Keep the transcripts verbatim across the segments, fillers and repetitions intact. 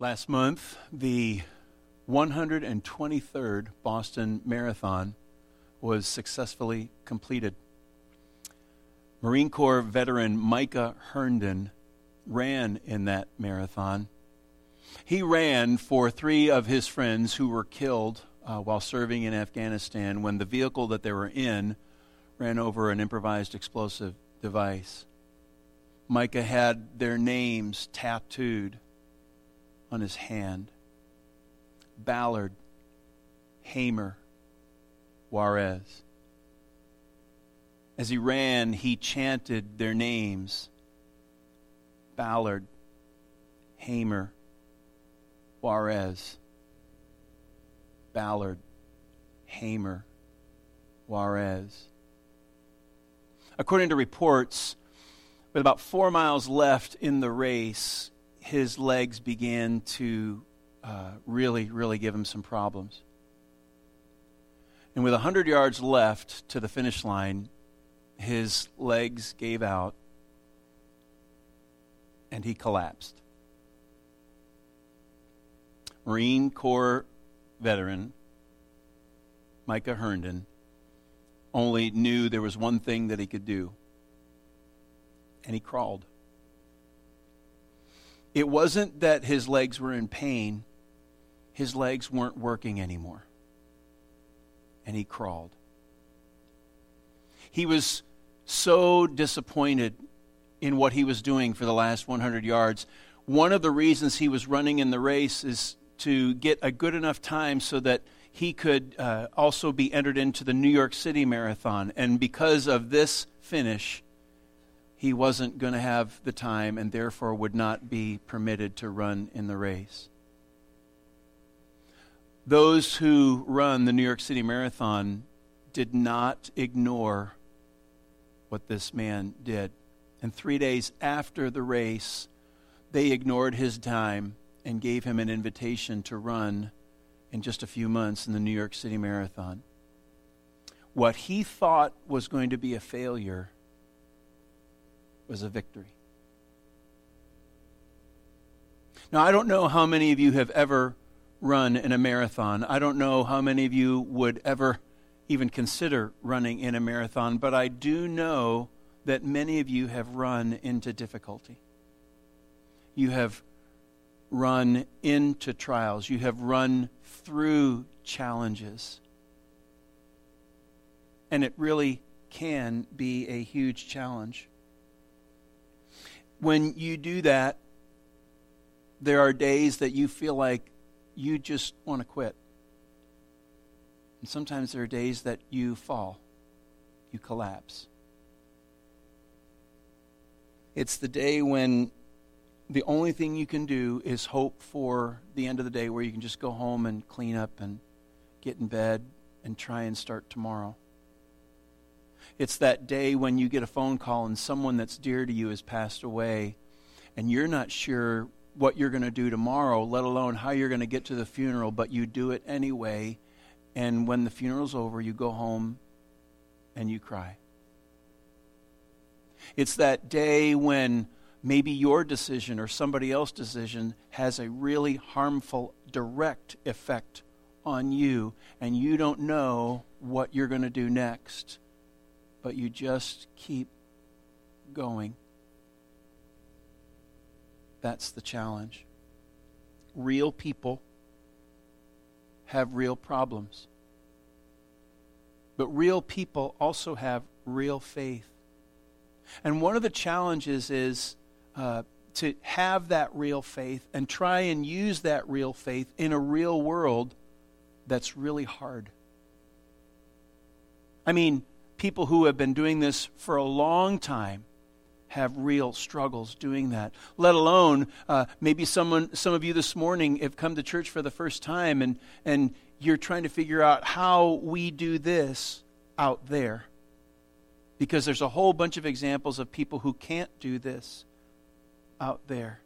Last month, the one hundred twenty-third Boston Marathon was successfully completed. Marine Corps veteran Micah Herndon ran in that marathon. He ran for three of his friends who were killed uh, while serving in Afghanistan when the vehicle that they were in ran over an improvised explosive device. Micah had their names tattooed on his hand. Ballard, Hamer, Juarez. As he ran, he chanted their names. Ballard, Hamer, Juarez. Ballard, Hamer, Juarez. According to reports, with about four miles left in the race, his legs began to uh, really, really give him some problems. And with one hundred yards left to the finish line, his legs gave out and he collapsed. Marine Corps veteran Micah Herndon only knew there was one thing that he could do, and he crawled. It wasn't that his legs were in pain. His legs weren't working anymore, and he crawled. He was so disappointed in what he was doing for the last one hundred yards. One of the reasons he was running in the race is to get a good enough time so that he could uh, also be entered into the New York City Marathon. And because of this finish, he wasn't going to have the time and therefore would not be permitted to run in the race. Those who run the New York City Marathon did not ignore what this man did. And three days after the race, they ignored his time and gave him an invitation to run in just a few months in the New York City Marathon. What he thought was going to be a failure was a victory. Now, I don't know how many of you have ever run in a marathon. I don't know how many of you would ever even consider running in a marathon, but I do know that many of you have run into difficulty. You have run into trials. You have run through challenges. And it really can be a huge challenge. When you do that, there are days that you feel like you just want to quit. And sometimes there are days that you fall, you collapse. It's the day when the only thing you can do is hope for the end of the day where you can just go home and clean up and get in bed and try and start tomorrow. It's that day when you get a phone call and someone that's dear to you has passed away and you're not sure what you're going to do tomorrow, let alone how you're going to get to the funeral, but you do it anyway. And when the funeral's over, you go home and you cry. It's that day when maybe your decision or somebody else's decision has a really harmful, direct effect on you, and you don't know what you're going to do next, but you just keep going. That's the challenge. Real people have real problems. But real people also have real faith. And one of the challenges is uh, to have that real faith and try and use that real faith in a real world that's really hard. I mean, people who have been doing this for a long time have real struggles doing that, let alone uh, maybe someone, some of you this morning have come to church for the first time and, and you're trying to figure out how we do this out there. Because there's a whole bunch of examples of people who can't do this out there.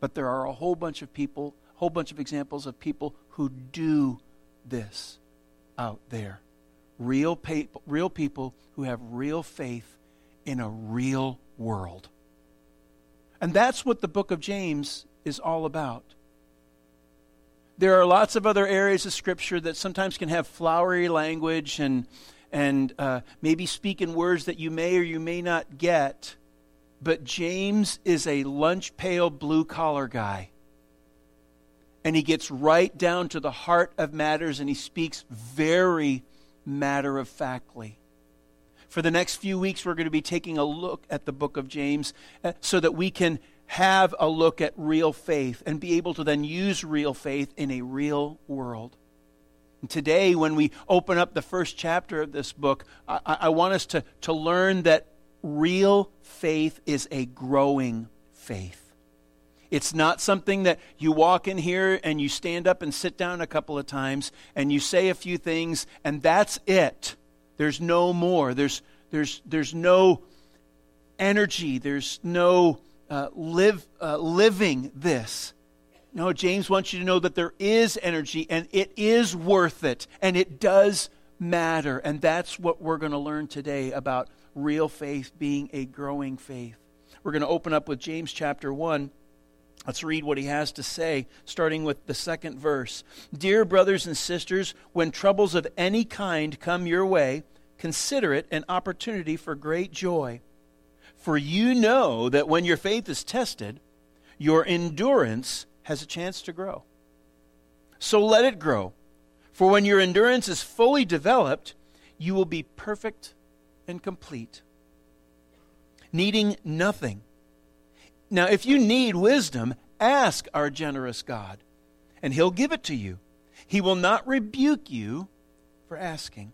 But there are a whole bunch of people, whole bunch of examples of people who do this out there. Real, pa- real people who have real faith in a real world. And that's what the book of James is all about. there are lots of other areas of Scripture that sometimes can have flowery language and and uh, maybe speak in words that you may or you may not get. But James is a lunch pail, blue-collar guy. And he gets right down to the heart of matters, and he speaks very matter-of-factly. For the next few weeks, we're going to be taking a look at the book of James uh, so that we can have a look at real faith and be able to then use real faith in a real world. And today, when we open up the first chapter of this book, I, I want us to, to learn that real faith is a growing faith. It's not something that you walk in here and you stand up and sit down a couple of times and you say a few things and that's it. There's no more. There's there's there's no energy. There's no Uh, live uh, living this. No, James wants you to know that there is energy and it is worth it and it does matter. And that's what we're going to learn today about real faith being a growing faith. We're going to open up with James chapter one. Let's read what he has to say, starting with the second verse. Dear brothers and sisters, when troubles of any kind come your way, consider it an opportunity for great joy. For you know that when your faith is tested, your endurance has a chance to grow. So let it grow. For when your endurance is fully developed, you will be perfect and complete, needing nothing. Now, if you need wisdom, ask our generous God, and He'll give it to you. He will not rebuke you for asking.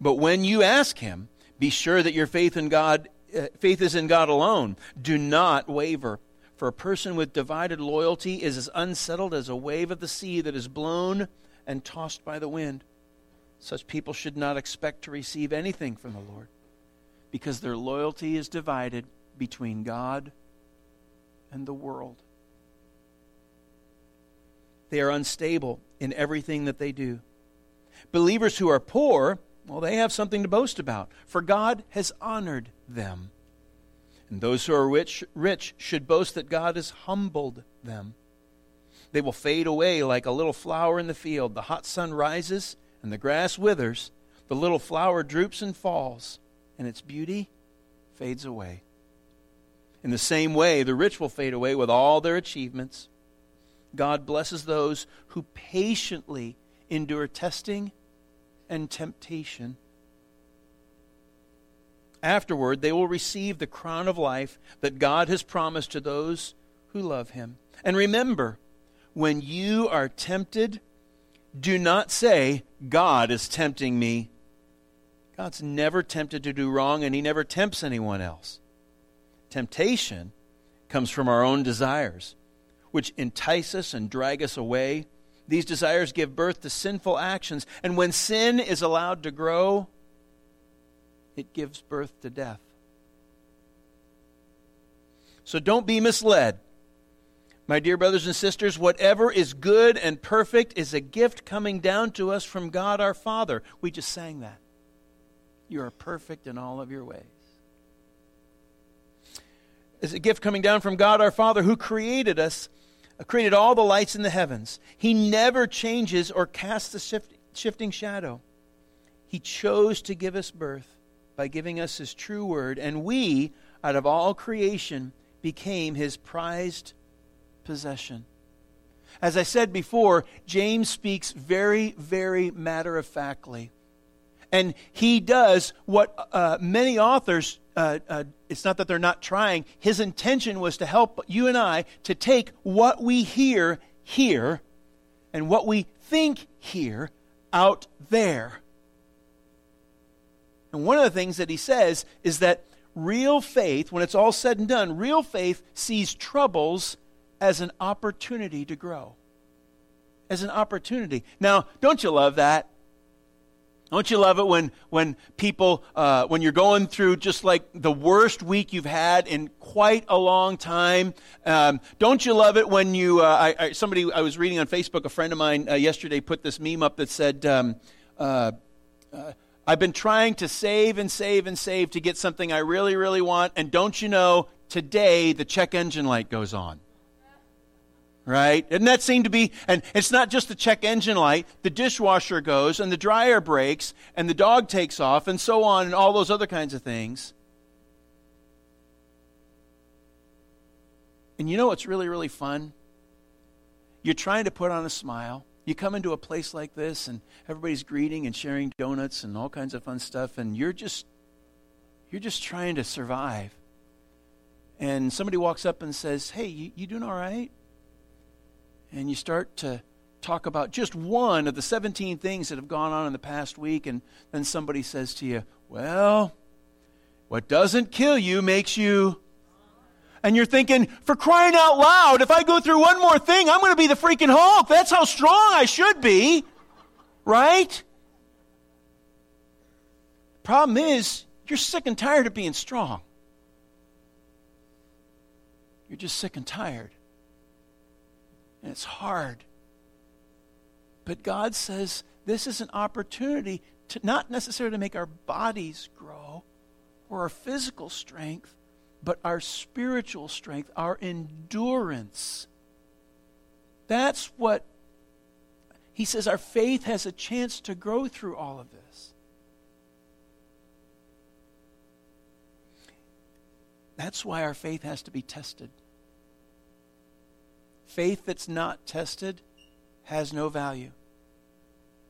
But when you ask Him, be sure that your faith in God is Faith is in God alone. Do not waver. For a person with divided loyalty is as unsettled as a wave of the sea that is blown and tossed by the wind. Such people should not expect to receive anything from the Lord, because their loyalty is divided between God and the world. They are unstable in everything that they do. Believers who are poor, well, they have something to boast about, for God has honored them. And those who are rich, rich should boast that God has humbled them. They will fade away like a little flower in the field. The hot sun rises and the grass withers. The little flower droops and falls, and its beauty fades away. In the same way, the rich will fade away with all their achievements. God blesses those who patiently endure testing and temptation. Afterward, they will receive the crown of life that God has promised to those who love Him. And remember, when you are tempted, do not say, God is tempting me. God's never tempted to do wrong, and He never tempts anyone else. Temptation comes from our own desires, which entice us and drag us away. These desires give birth to sinful actions, and when sin is allowed to grow, it gives birth to death. So don't be misled. My dear brothers and sisters, whatever is good and perfect is a gift coming down to us from God our Father. We just sang that. You are perfect in all of your ways. It's a gift coming down from God our Father, who created us, created all the lights in the heavens. He never changes or casts a shift, shifting shadow. He chose to give us birth by giving us His true word, and we, out of all creation, became His prized possession. As I said before, James speaks very, very matter-of-factly. And he does what uh, many authors, uh, uh, it's not that they're not trying, his intention was to help you and I to take what we hear here and what we think here out there. And one of the things that he says is that real faith, when it's all said and done, real faith sees troubles as an opportunity to grow. As an opportunity. Now, don't you love that? Don't you love it when when people, uh, when you're going through just like the worst week you've had in quite a long time? Um, don't you love it when you, uh, I, I, somebody, I was reading on Facebook, a friend of mine uh, yesterday put this meme up that said, um, uh, uh, I've been trying to save and save and save to get something I really, really want, and don't you know, today the check engine light goes on. right? Doesn't that seem to be, and it's not just the check engine light, the dishwasher goes, and the dryer breaks, and the dog takes off, and so on, and all those other kinds of things. And you know what's really, really fun? You're trying to put on a smile. You come into a place like this, and everybody's greeting and sharing donuts and all kinds of fun stuff, and you're just you're just trying to survive. And somebody walks up and says, hey, you, you doing all right? And you start to talk about just one of the seventeen things that have gone on in the past week, and then somebody says to you, well, what doesn't kill you makes you... And you're thinking, for crying out loud, if I go through one more thing, I'm going to be the freaking Hulk. That's how strong I should be, right? Problem is, you're sick and tired of being strong. You're just sick and tired. And it's hard. But God says, this is an opportunity to not necessarily make our bodies grow or our physical strength, but our spiritual strength, our endurance. That's what he says, our faith has a chance to grow through all of this. That's why our faith has to be tested. Faith that's not tested has no value.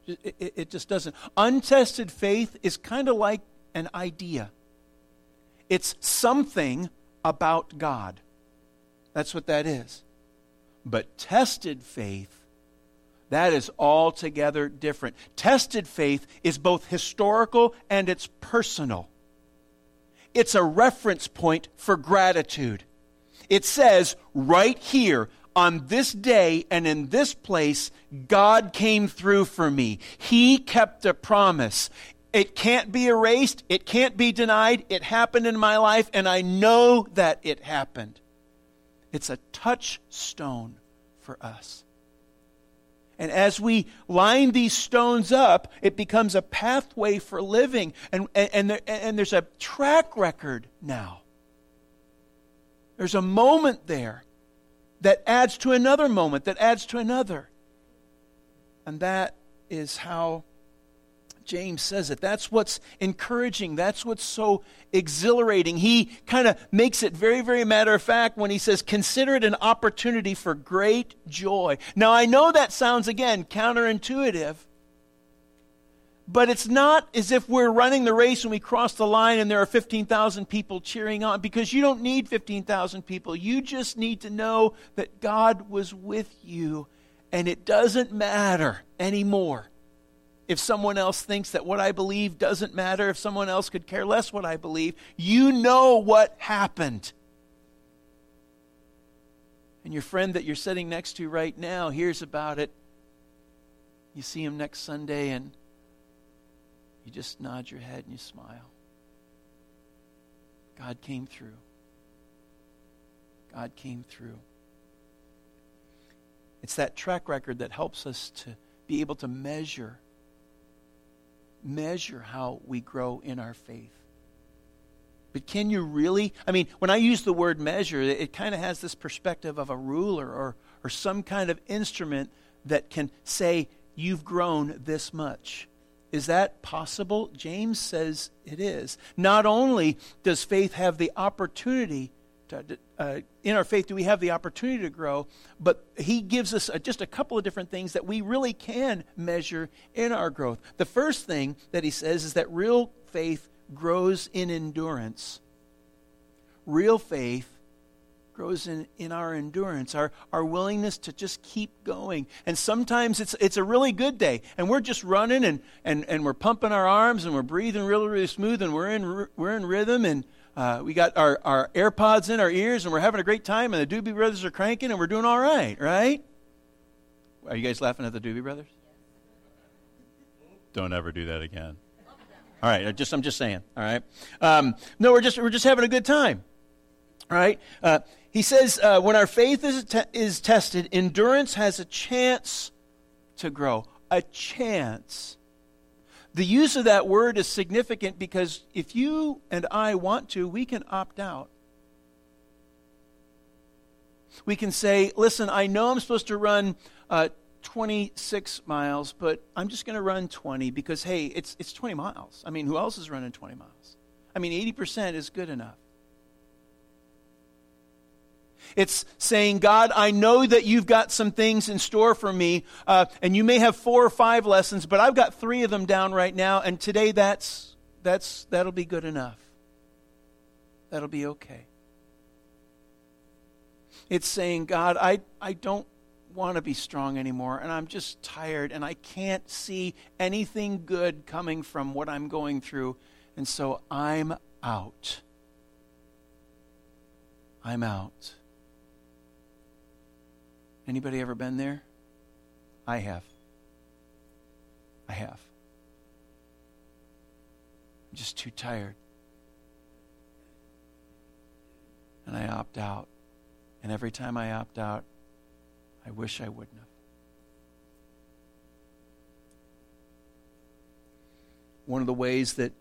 It, it, it just doesn't. Untested faith is kind of like an idea. It's something about God. That's what that is. But tested faith, that is altogether different. Tested faith is both historical and it's personal. It's a reference point for gratitude. It says right here, on this day and in this place, God came through for me. He kept a promise. It can't be erased. It can't be denied. It happened in my life, and I know that it happened. It's a touchstone for us. And as we line these stones up, it becomes a pathway for living, and, and, and, there, and there's a track record now. There's a moment there that adds to another moment, that adds to another. And that is how James says it. That's what's encouraging. That's what's so exhilarating. He kind of makes it very, very matter of fact when he says, consider it an opportunity for great joy. Now, I know that sounds, again, counterintuitive, but it's not as if we're running the race and we cross the line and there are fifteen thousand people cheering on, because you don't need fifteen thousand people. You just need to know that God was with you, and it doesn't matter anymore. If someone else thinks that what I believe doesn't matter, if someone else could care less what I believe, you know what happened. And your friend that you're sitting next to right now hears about it. You see him next Sunday and you just nod your head and you smile. God came through. God came through. It's that track record that helps us to be able to measure measure how we grow in our faith. But can you really? I mean, when I use the word measure, it, it kind of has this perspective of a ruler or, or some kind of instrument that can say, you've grown this much. Is that possible? James says it is. Not only does faith have the opportunity to, uh, in our faith do we have the opportunity to grow, but he gives us a, just a couple of different things that we really can measure in our growth. The first thing that he says is that real faith grows in endurance. Real faith grows in, in our endurance, our, our willingness to just keep going. And sometimes it's it's a really good day, and we're just running, and, and, and we're pumping our arms, and we're breathing really, really smooth, and we're in we're in rhythm, and Uh, we got our, our AirPods in our ears, and we're having a great time, and the Doobie Brothers are cranking, and we're doing all right, right? Are you guys laughing at the Doobie Brothers? Don't ever do that again. All right, just I'm just saying. All right, um, no, we're just we're just having a good time, right? Uh, he says uh, when our faith is te- is tested, endurance has a chance to grow, a chance. The use of that word is significant because if you and I want to, we can opt out. We can say, listen, I know I'm supposed to run uh, twenty-six miles, but I'm just going to run twenty because, hey, it's it's twenty miles. I mean, who else is running twenty miles? I mean, eighty percent is good enough. It's saying, God, I know that you've got some things in store for me, uh, and you may have four or five lessons, but I've got three of them down right now, and today that's that's that'll be good enough. That'll be okay. It's saying, God, I, I don't want to be strong anymore, and I'm just tired, and I can't see anything good coming from what I'm going through, and so I'm out. I'm out. Anybody ever been there? I have. I have. I'm just too tired. And I opt out. And every time I opt out, I wish I wouldn't have. One of the ways that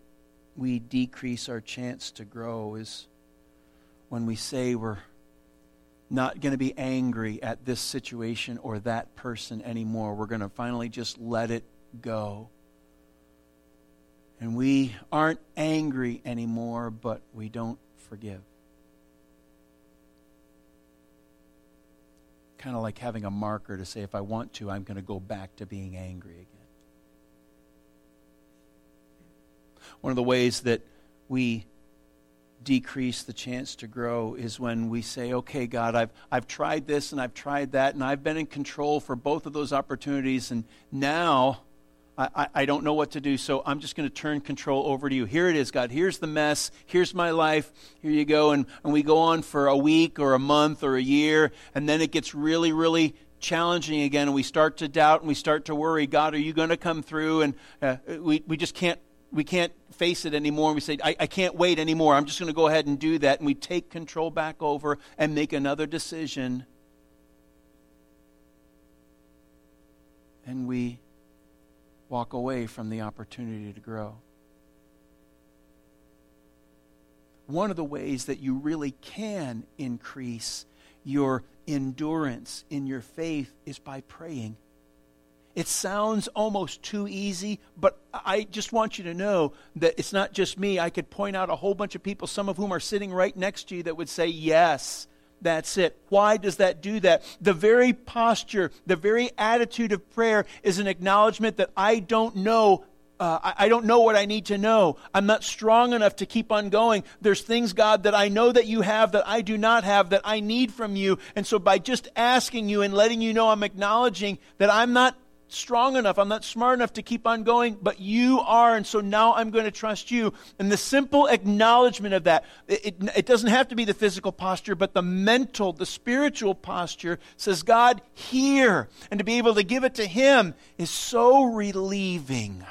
we decrease our chance to grow is when we say we're not going to be angry at this situation or that person anymore. We're going to finally just let it go. And we aren't angry anymore, but we don't forgive. Kind of like having a marker to say, if I want to, I'm going to go back to being angry again. One of the ways that we decrease the chance to grow is when we say, okay, God, I've I've tried this and I've tried that, and I've been in control for both of those opportunities, and now I, I, I don't know what to do, so I'm just going to turn control over to you. Here it is, God. Here's the mess. Here's my life. Here you go. And, and we go on for a week or a month or a year, and then it gets really, really challenging again, and we start to doubt and we start to worry. God, are you going to come through? And uh, we, we just can't We can't face it anymore. We say, I, I can't wait anymore. I'm just going to go ahead and do that. And we take control back over and make another decision. And we walk away from the opportunity to grow. One of the ways that you really can increase your endurance in your faith is by praying. It sounds almost too easy, but I just want you to know that it's not just me. I could point out a whole bunch of people, some of whom are sitting right next to you, that would say, yes, that's it. Why does that do that? The very posture, the very attitude of prayer is an acknowledgement that I don't know Uh, I, I don't know what I need to know. I'm not strong enough to keep on going. There's things, God, that I know that you have that I do not have, that I need from you. And so by just asking you and letting you know, I'm acknowledging that I'm not strong enough, I'm not smart enough to keep on going, but you are, and so now I'm going to trust you. And the simple acknowledgement of that, it, it, it doesn't have to be the physical posture, but the mental, the spiritual posture says, God, here, and to be able to give it to him is so relieving.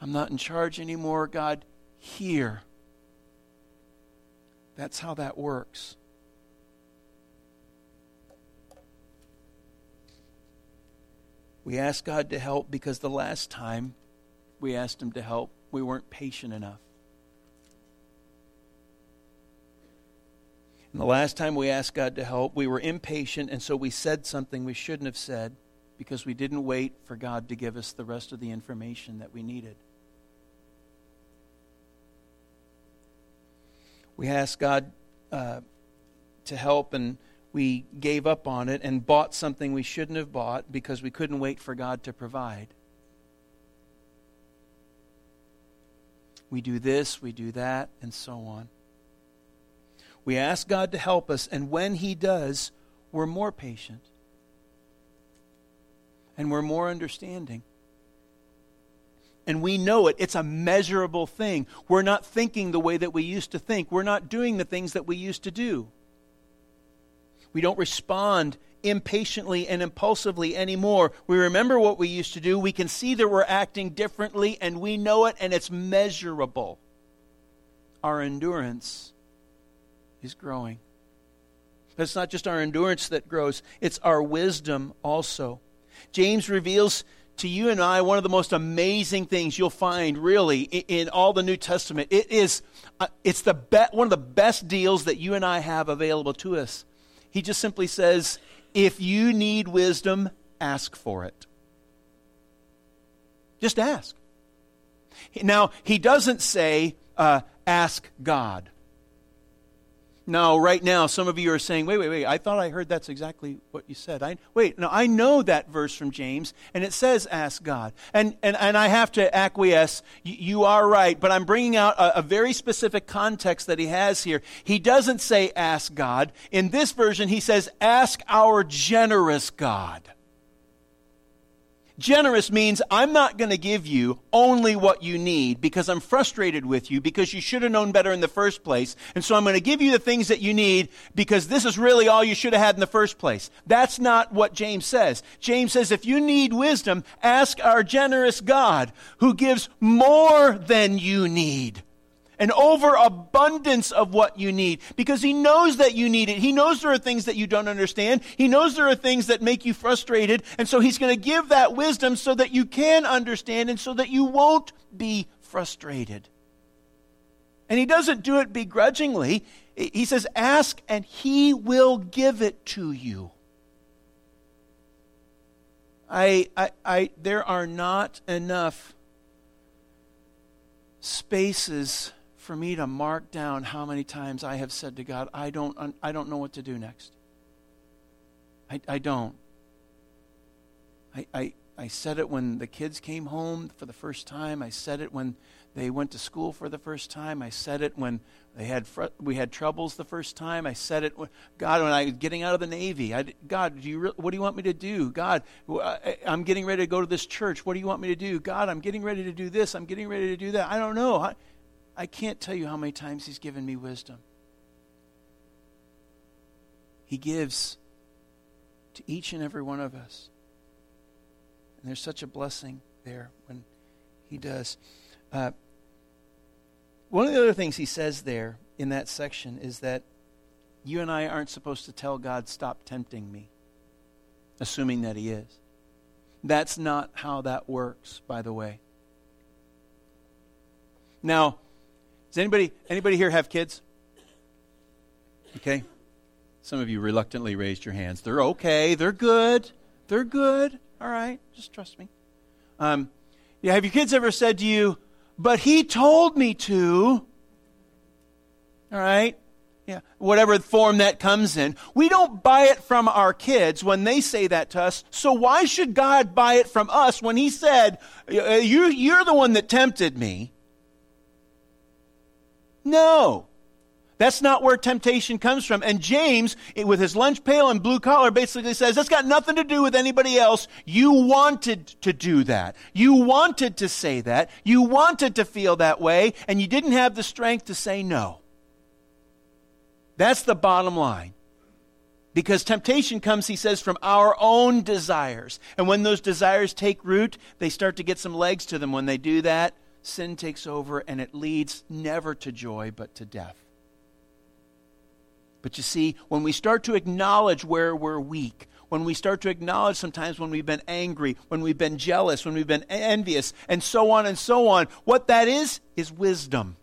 I'm not in charge anymore, God, here. That's how that works. We ask God to help because the last time we asked him to help, we weren't patient enough. And the last time we asked God to help, we were impatient, and so we said something we shouldn't have said because we didn't wait for God to give us the rest of the information that we needed. We asked God uh, to help, and we gave up on it and bought something we shouldn't have bought because we couldn't wait for God to provide. We do this, we do that, and so on. We ask God to help us, and when he does, we're more patient. And we're more understanding. And we know it. It's a measurable thing. We're not thinking the way that we used to think. We're not doing the things that we used to do. We don't respond impatiently and impulsively anymore. We remember what we used to do. We can see that we're acting differently, and we know it, and it's measurable. Our endurance is growing. But it's not just our endurance that grows. It's our wisdom also. James reveals to you and I, one of the most amazing things you'll find really in, in all the New Testament. It is, uh, it's the be- one of the best deals that you and I have available to us. He just simply says, if you need wisdom, ask for it. Just ask. Now, he doesn't say, uh, ask God. Now, right now, some of you are saying, wait, wait, wait, I thought I heard that's exactly what you said. I Wait, no, I know that verse from James, and it says, ask God. And and, and I have to acquiesce, you, you are right, but I'm bringing out a, a very specific context that he has here. He doesn't say, ask God. In this version, he says, ask our generous God. Generous means I'm not going to give you only what you need because I'm frustrated with you because you should have known better in the first place. And so I'm going to give you the things that you need because this is really all you should have had in the first place. That's not what James says. James says, if you need wisdom, ask our generous God who gives more than you need. An overabundance of what you need because he knows that you need it. He knows there are things that you don't understand. He knows there are things that make you frustrated. And so he's going to give that wisdom so that you can understand and so that you won't be frustrated. And he doesn't do it begrudgingly. He says, ask and he will give it to you. I, I, I, there are not enough spaces for me to mark down how many times I have said to God, I don't I don't know what to do next. I, I don't. I, I I said it when the kids came home for the first time. I said it when they went to school for the first time. I said it when they had fr- we had troubles the first time. I said it when, God, when I was getting out of the Navy. I, God, do you re- what do you want me to do? God, I, I'm getting ready to go to this church. What do you want me to do? God, I'm getting ready to do this. I'm getting ready to do that. I don't know. I, I can't tell you how many times he's given me wisdom. He gives to each and every one of us. And there's such a blessing there when he does. Uh, one of the other things he says there in that section is that you and I aren't supposed to tell God, stop tempting me, assuming that he is. That's not how that works, by the way. Now, does anybody anybody here have kids? Okay. Some of you reluctantly raised your hands. They're okay. They're good. They're good. All right, just trust me. Um, yeah, have your kids ever said to you, but he told me to? All right, yeah, whatever form that comes in. We don't buy it from our kids when they say that to us, so why should God buy it from us when he said, you, you're the one that tempted me? No. That's not where temptation comes from. And James, with his lunch pail and blue collar, basically says, that's got nothing to do with anybody else. You wanted to do that. You wanted to say that. You wanted to feel that way, and you didn't have the strength to say no. That's the bottom line. Because temptation comes, he says, from our own desires. And when those desires take root, they start to get some legs to them. When they do that, sin takes over, and it leads never to joy but to death. But you see, when we start to acknowledge where we're weak, when we start to acknowledge sometimes when we've been angry, when we've been jealous, when we've been envious, and so on and so on, what that is, is wisdom.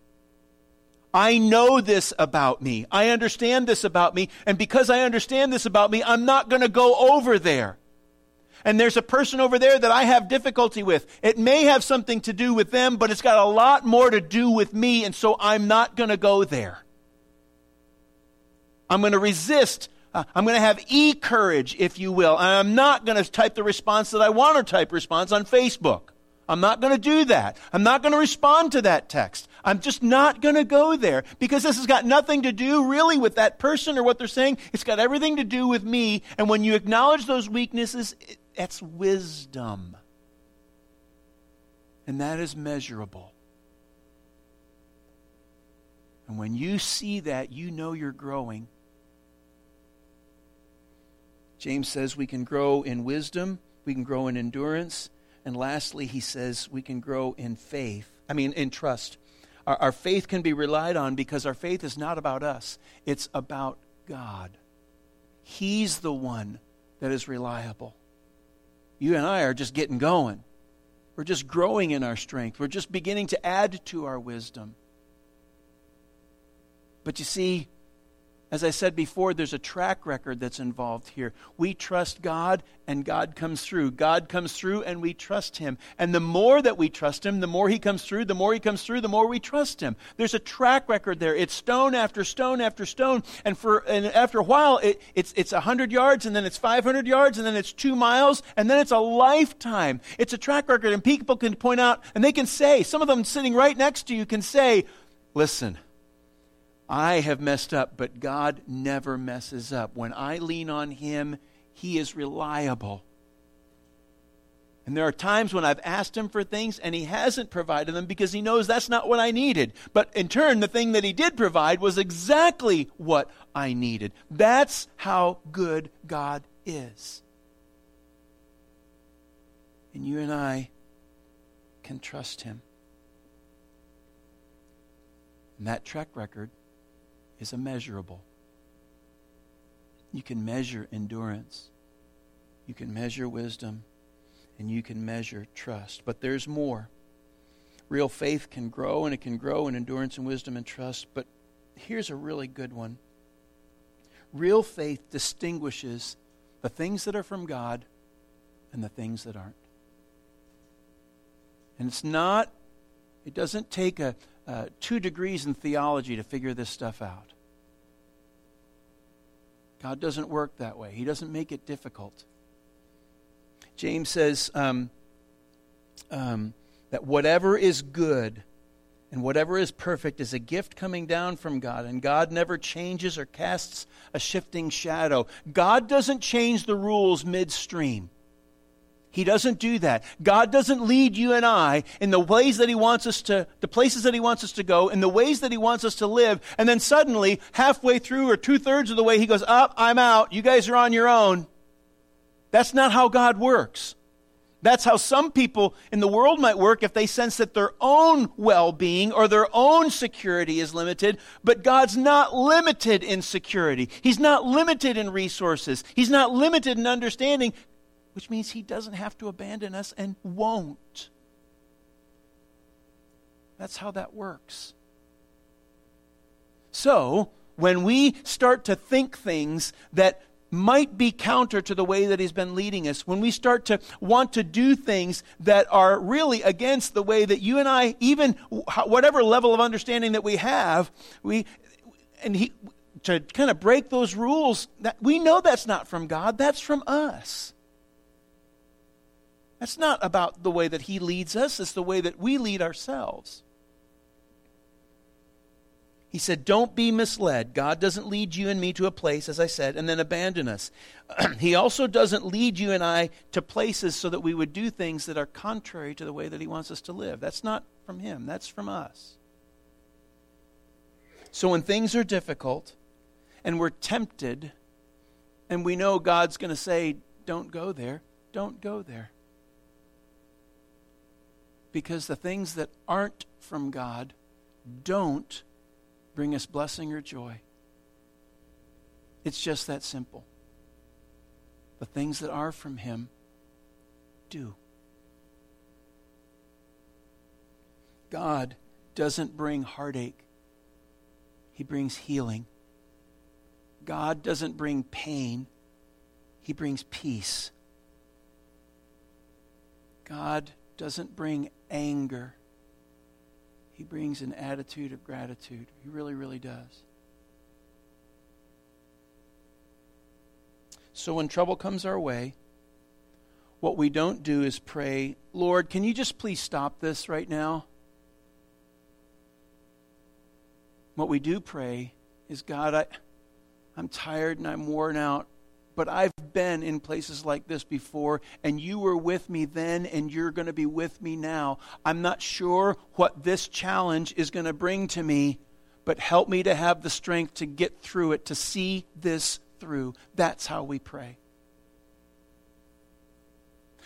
I know this about me. I understand this about me. And because I understand this about me, I'm not going to go over there. And there's a person over there that I have difficulty with. It may have something to do with them, but it's got a lot more to do with me, and so I'm not going to go there. I'm going to resist. Uh, I'm going to have e-courage, if you will. And I'm not going to type the response that I want to type response on Facebook. I'm not going to do that. I'm not going to respond to that text. I'm just not going to go there because this has got nothing to do really with that person or what they're saying. It's got everything to do with me. And when you acknowledge those weaknesses, it, that's wisdom. And that is measurable. And when you see that, you know you're growing. James says we can grow in wisdom, we can grow in endurance, and lastly he says we can grow in faith, I mean in trust. Our, our faith can be relied on because our faith is not about us, it's about God. He's the one that is reliable. You and I are just getting going. We're just growing in our strength. We're just beginning to add to our wisdom. But you see, as I said before, there's a track record that's involved here. We trust God, and God comes through. God comes through, and we trust Him. And the more that we trust Him, the more He comes through, the more He comes through, the more we trust Him. There's a track record there. It's stone after stone after stone. And for and after a while, it, it's it's one hundred yards, and then it's five hundred yards, and then it's two miles, and then it's a lifetime. It's a track record, and people can point out, and they can say, some of them sitting right next to you can say, listen, I have messed up, but God never messes up. When I lean on Him, He is reliable. And there are times when I've asked Him for things and He hasn't provided them because He knows that's not what I needed. But in turn, the thing that He did provide was exactly what I needed. That's how good God is. And you and I can trust Him. And that track record is immeasurable. You can measure endurance. You can measure wisdom. And you can measure trust. But there's more. Real faith can grow, and it can grow in endurance and wisdom and trust. But here's a really good one. Real faith distinguishes the things that are from God and the things that aren't. And it's not, it doesn't take a Uh, two degrees in theology to figure this stuff out. God doesn't work that way. He doesn't make it difficult. James says um, um, that whatever is good and whatever is perfect is a gift coming down from God, and God never changes or casts a shifting shadow. God doesn't change the rules midstream. He doesn't do that. God doesn't lead you and I in the ways that He wants us to, the places that He wants us to go, in the ways that He wants us to live, and then suddenly, halfway through or two-thirds of the way, He goes, up, I'm out, you guys are on your own. That's not how God works. That's how some people in the world might work if they sense that their own well-being or their own security is limited. But God's not limited in security. He's not limited in resources. He's not limited in understanding, which means He doesn't have to abandon us and won't. That's how that works. So, when we start to think things that might be counter to the way that He's been leading us, when we start to want to do things that are really against the way that you and I, even whatever level of understanding that we have, we and he to kind of break those rules, that we know that's not from God, that's from us. That's not about the way that He leads us. It's the way that we lead ourselves. He said, don't be misled. God doesn't lead you and me to a place, as I said, and then abandon us. He also doesn't lead you and I to places so that we would do things that are contrary to the way that He wants us to live. That's not from Him. That's from us. So when things are difficult and we're tempted and we know God's going to say, don't go there, don't go there. Because the things that aren't from God don't bring us blessing or joy. It's just that simple. The things that are from Him do. God doesn't bring heartache. He brings healing. God doesn't bring pain. He brings peace. God doesn't bring anger. He brings an attitude of gratitude. He really, really does. So when trouble comes our way, what we don't do is pray, Lord, can you just please stop this right now? What we do pray is, God, I, I'm tired and I'm worn out, but I've been in places like this before, and you were with me then, and you're going to be with me now. I'm not sure what this challenge is going to bring to me, but help me to have the strength to get through it, to see this through. That's how we pray.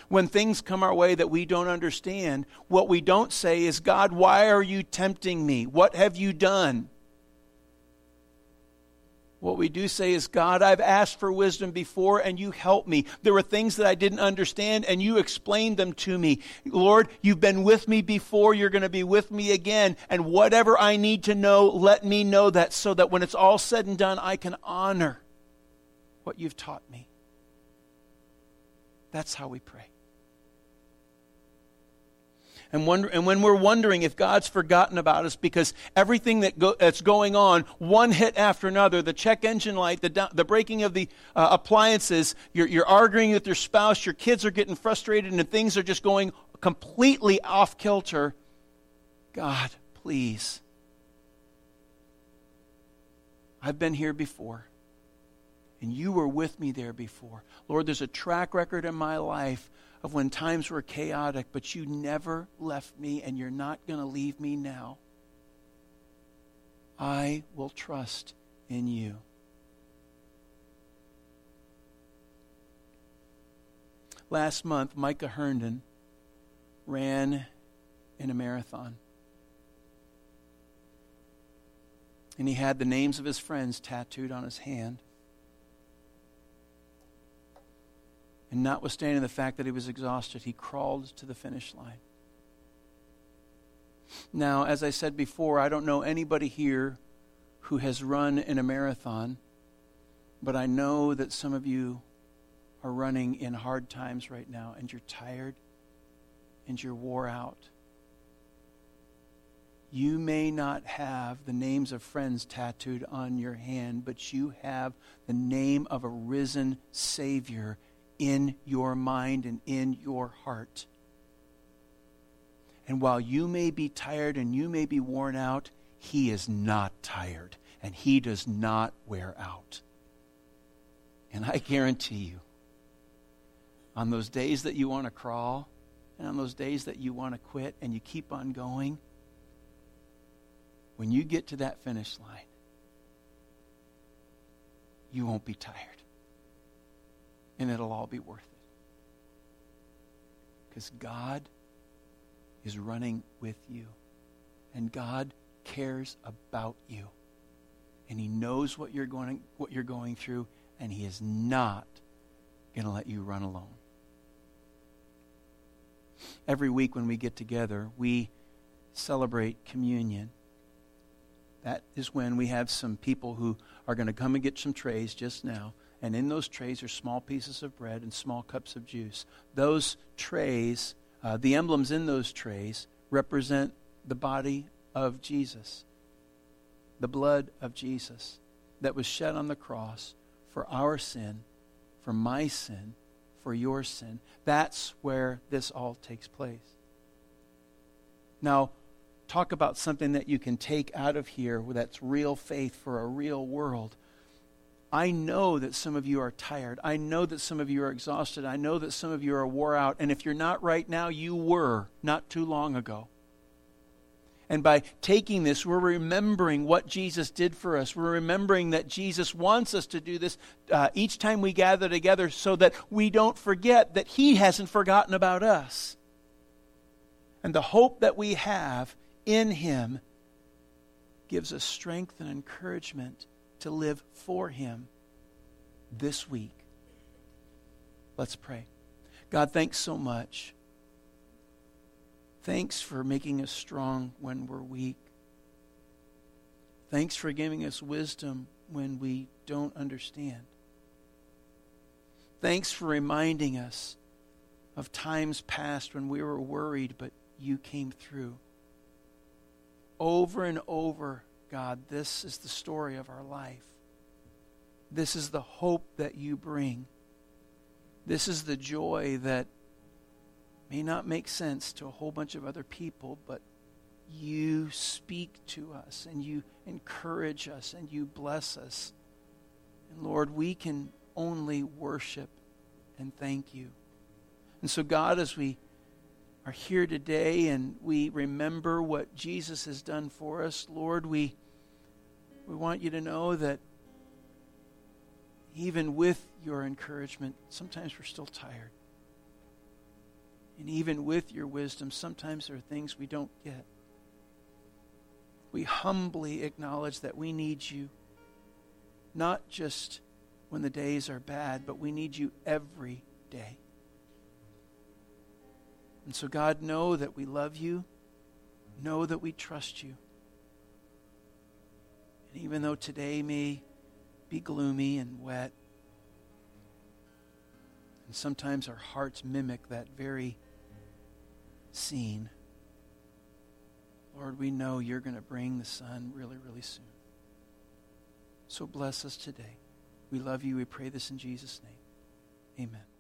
When things come our way that we don't understand, what we don't say is, God, why are you tempting me? What have you done? What we do say is, God, I've asked for wisdom before and you helped me. There were things that I didn't understand and you explained them to me. Lord, you've been with me before. You're going to be with me again. And whatever I need to know, let me know that so that when it's all said and done, I can honor what you've taught me. That's how we pray. And, wonder, and when we're wondering if God's forgotten about us because everything that go, that's going on, one hit after another, the check engine light, the, the breaking of the uh, appliances, you're, you're arguing with your spouse, your kids are getting frustrated, and things are just going completely off kilter. God, please. I've been here before. And you were with me there before. Lord, there's a track record in my life of when times were chaotic, but you never left me and you're not going to leave me now. I will trust in you. Last month, Micah Herndon ran in a marathon. And he had the names of his friends tattooed on his hand. And notwithstanding the fact that he was exhausted, he crawled to the finish line. Now, as I said before, I don't know anybody here who has run in a marathon, but I know that some of you are running in hard times right now, and you're tired, and you're wore out. You may not have the names of friends tattooed on your hand, but you have the name of a risen Savior in your mind and in your heart. And while you may be tired and you may be worn out, he is not tired and he does not wear out. And I guarantee you, on those days that you want to crawl and on those days that you want to quit and you keep on going, when you get to that finish line, you won't be tired. And it'll all be worth it. Because God is running with you. And God cares about you. And he knows what you're going, what you're going through. And he is not going to let you run alone. Every week when we get together, we celebrate communion. That is when we have some people who are going to come and get some trays just now. And in those trays are small pieces of bread and small cups of juice. Those trays, uh, the emblems in those trays, represent the body of Jesus, the blood of Jesus that was shed on the cross for our sin, for my sin, for your sin. That's where this all takes place. Now, talk about something that you can take out of here that's real faith for a real world. I know that some of you are tired. I know that some of you are exhausted. I know that some of you are wore out. And if you're not right now, you were not too long ago. And by taking this, we're remembering what Jesus did for us. We're remembering that Jesus wants us to do this uh, each time we gather together so that we don't forget that he hasn't forgotten about us. And the hope that we have in him gives us strength and encouragement to live for him this week. Let's pray. God, thanks so much. Thanks for making us strong when we're weak. Thanks for giving us wisdom when we don't understand. Thanks for reminding us of times past when we were worried, but you came through. Over and over, God, this is the story of our life. This is the hope that you bring. This is the joy that may not make sense to a whole bunch of other people, but you speak to us and you encourage us and you bless us. And Lord, we can only worship and thank you. And so, God, as we are here today and we remember what Jesus has done for us, Lord, we we want you to know that even with your encouragement, sometimes we're still tired. And even with your wisdom, sometimes there are things we don't get. We humbly acknowledge that we need you. not just when the days are bad, but we need you every day. And so, God, know that we love you. Know that we trust you. And even though today may be gloomy and wet, and sometimes our hearts mimic that very scene, Lord, we know you're going to bring the sun really, really soon. So bless us today. We love you. We pray this in Jesus' name. Amen.